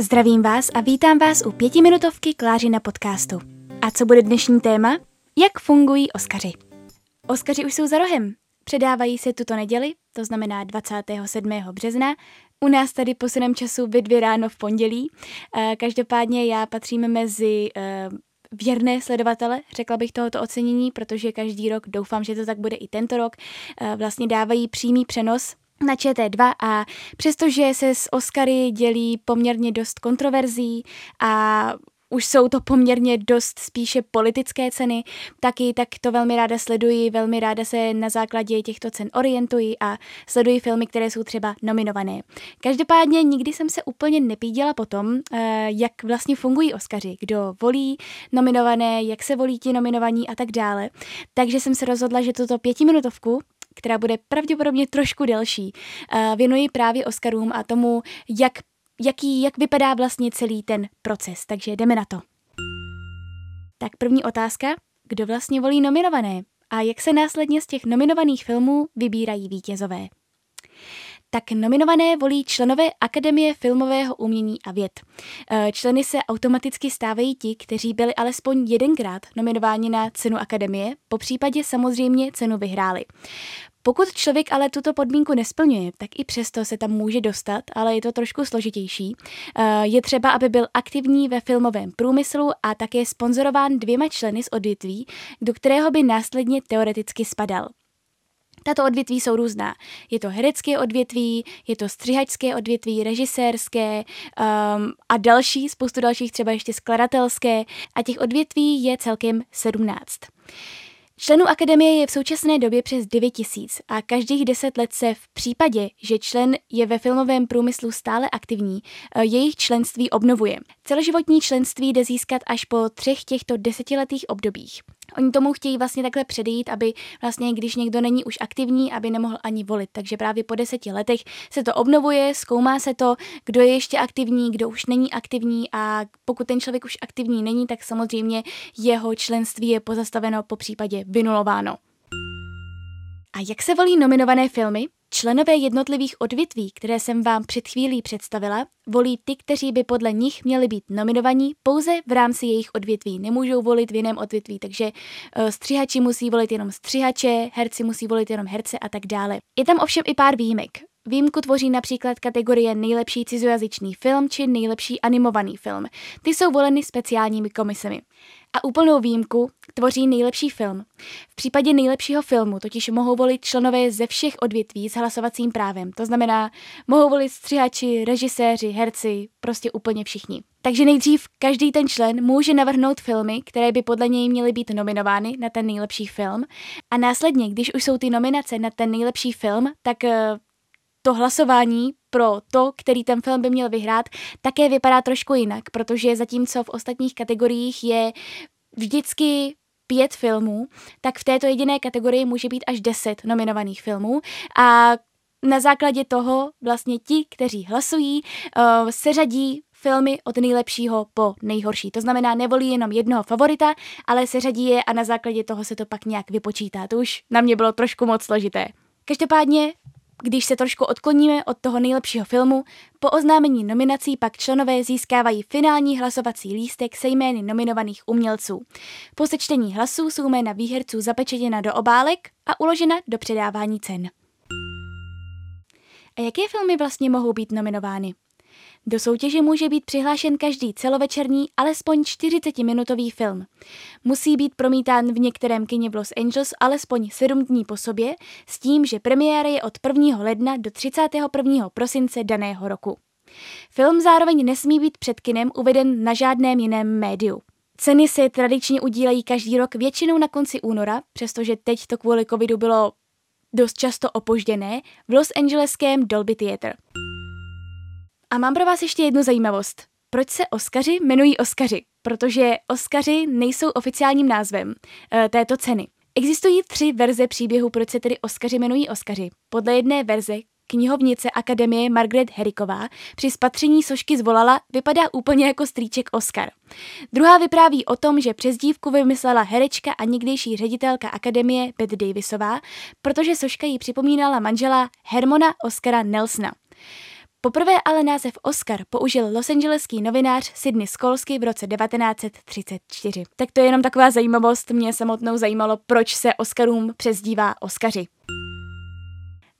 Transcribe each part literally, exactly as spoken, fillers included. Zdravím vás a vítám vás u pětiminutovky Kláři na podcastu. A co bude dnešní téma? Jak fungují Oscaři? Oscaři už jsou za rohem. Předávají se tuto neděli, to znamená dvacátého sedmého března. U nás tady posunem času ve dvě ráno v pondělí. Každopádně já patřím mezi věrné sledovatele, řekla bych, tohoto ocenění, protože každý rok, doufám, že to tak bude i tento rok, vlastně dávají přímý přenos na Č T dva a přestože se s Oscary dělí poměrně dost kontroverzí a už jsou to poměrně dost spíše politické ceny, taky tak to velmi ráda sleduji, velmi ráda se na základě těchto cen orientuji a sleduji filmy, které jsou třeba nominované. Každopádně nikdy jsem se úplně nepíděla po tom, jak vlastně fungují Oscaři, kdo volí nominované, jak se volí ti nominovaní a tak dále. Takže jsem se rozhodla, že tuto pětiminutovku, která bude pravděpodobně trošku delší, věnuji právě Oscarům a tomu, jak Jaký, jak vypadá vlastně celý ten proces, takže jdeme na to. Tak první otázka, kdo vlastně volí nominované a jak se následně z těch nominovaných filmů vybírají vítězové? Tak nominované volí členové Akademie filmového umění a věd. Členy se automaticky stávají ti, kteří byli alespoň jedenkrát nominováni na cenu Akademie, popřípadě samozřejmě cenu vyhráli. Pokud člověk ale tuto podmínku nesplňuje, tak i přesto se tam může dostat, ale je to trošku složitější. Je třeba, aby byl aktivní ve filmovém průmyslu a také sponzorován dvěma členy z odvětví, do kterého by následně teoreticky spadal. Tato odvětví jsou různá. Je to herecké odvětví, je to střihačské odvětví, režisérské um, a další, spoustu dalších, třeba ještě skladatelské, a těch odvětví je celkem sedmnáct. Členů Akademie je v současné době přes devět tisíc a každých deset let se v případě, že člen je ve filmovém průmyslu stále aktivní, jejich členství obnovuje. Celoživotní členství jde získat až po třech těchto desetiletých obdobích. Oni tomu chtějí vlastně takhle předejít, aby vlastně, když někdo není už aktivní, aby nemohl ani volit. Takže právě po deseti letech se to obnovuje, zkoumá se to, kdo je ještě aktivní, kdo už není aktivní, a pokud ten člověk už aktivní není, tak samozřejmě jeho členství je pozastaveno, popřípadě vynulováno. A jak se volí nominované filmy? Členové jednotlivých odvětví, které jsem vám před chvílí představila, volí ty, kteří by podle nich měli být nominovaní pouze v rámci jejich odvětví. Nemůžou volit v jiném odvětví, takže střihači musí volit jenom střihače, herci musí volit jenom herce a tak dále. Je tam ovšem i pár výjimek. Výjimku tvoří například kategorie nejlepší cizojazyčný film či nejlepší animovaný film. Ty jsou voleny speciálními komisemi. A úplnou výjimku tvoří nejlepší film. V případě nejlepšího filmu totiž mohou volit členové ze všech odvětví s hlasovacím právem. To znamená, mohou volit střihači, režiséři, herci, prostě úplně všichni. Takže nejdřív každý ten člen může navrhnout filmy, které by podle něj měly být nominovány na ten nejlepší film. A následně, když už jsou ty nominace na ten nejlepší film, tak to hlasování pro to, který ten film by měl vyhrát, také vypadá trošku jinak, protože zatímco v ostatních kategoriích je vždycky pět filmů, tak v této jediné kategorii může být až deset nominovaných filmů a na základě toho vlastně ti, kteří hlasují, seřadí filmy od nejlepšího po nejhorší. To znamená, nevolí jenom jednoho favorita, ale seřadí je a na základě toho se to pak nějak vypočítá. To už na mě bylo trošku moc složité. Každopádně, když se trošku odkloníme od toho nejlepšího filmu, po oznámení nominací pak členové získávají finální hlasovací lístek se jmény nominovaných umělců. Po sečtení hlasů jsou jména výherců zapečetěna do obálek a uložena do předávání cen. A jaké filmy vlastně mohou být nominovány? Do soutěže může být přihlášen každý celovečerní, alespoň čtyřicetiminutový film. Musí být promítán v některém kině v Los Angeles alespoň sedm dní po sobě, s tím, že premiéra je od prvního ledna do třicátého prvního prosince daného roku. Film zároveň nesmí být před kinem uveden na žádném jiném médiu. Ceny se tradičně udílejí každý rok většinou na konci února, přestože teď to kvůli covidu bylo dost často opožděné, v Los Angeleském Dolby Theater. A mám pro vás ještě jednu zajímavost. Proč se Oscaři jmenují Oscaři? Protože Oscaři nejsou oficiálním názvem e, této ceny. Existují tři verze příběhu, proč se tedy Oscaři jmenují Oscaři. Podle jedné verze knihovnice Akademie Margaret Heriková při spatření sošky zvolala: vypadá úplně jako strýček Oscar. Druhá vypráví o tom, že přezdívku vymyslela herečka a někdejší ředitelka Akademie Betty Davisová, protože soška jí připomínala manžela Hermona Oscara Nelsona. Poprvé ale název Oscar použil losangeleský novinář Sidney Skolsky v roce devatenáct set třicet čtyři. Tak to je jenom taková zajímavost, mě samotnou zajímalo, proč se Oscarům přezdívá Oscaři.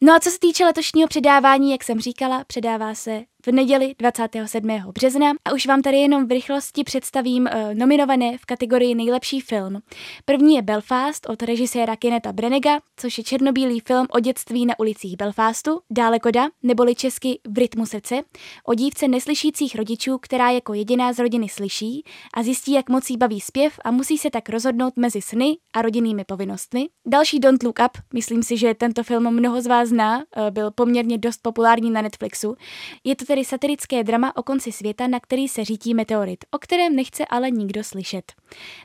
No a co se týče letošního předávání, jak jsem říkala, předává se v neděli dvacátého sedmého března a už vám tady jenom v rychlosti představím e, nominované v kategorii nejlepší film. První je Belfast od režiséra Keneta Brenega, což je černobílý film o dětství na ulicích Belfastu, dále Koda, neboli česky V rytmu srdce, o dívce neslyšících rodičů, která jako jediná z rodiny slyší a zjistí, jak moc jí baví zpěv a musí se tak rozhodnout mezi sny a rodinnými povinnostmi. Další Don't Look Up, myslím si, že tento film mnoho z vás zná, e, byl poměrně dost populární na Netflixu. Je to tedy satirické drama o konci světa, na který se řítí meteorit, o kterém nechce ale nikdo slyšet.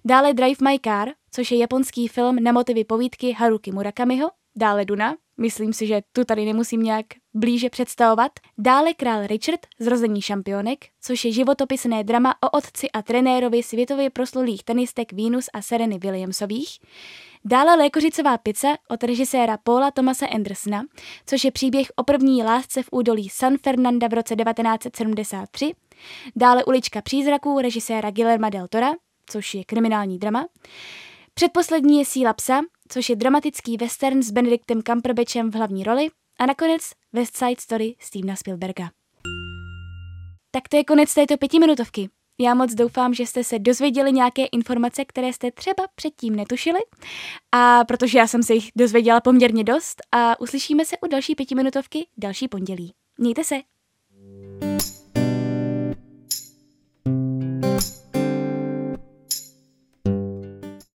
Dále Drive My Car, což je japonský film na motivy povídky Haruki Murakamiho, dále Duna, myslím si, že tu tady nemusím nějak blíže představovat, dále Král Richard, Zrození šampionek, což je životopisné drama o otci a trenérovi světově proslulých tenistek Venus a Sereny Williamsových, dále Lékořicová pizza od režiséra Paula Thomase Andersona, což je příběh o první lásce v údolí San Fernanda v roce devatenáct set sedmdesát tři, dále Ulička přízraků režiséra Guillerma Del Tora, což je kriminální drama, předposlední je Síla psa, což je dramatický western s Benediktem Cumberbatchem v hlavní roli a nakonec West Side Story Stevena Spielberga. Tak to je konec této pětiminutovky. Já moc doufám, že jste se dozvěděli nějaké informace, které jste třeba předtím netušili, a protože já jsem se jich dozvěděla poměrně dost a uslyšíme se u další pětiminutovky další pondělí. Mějte se!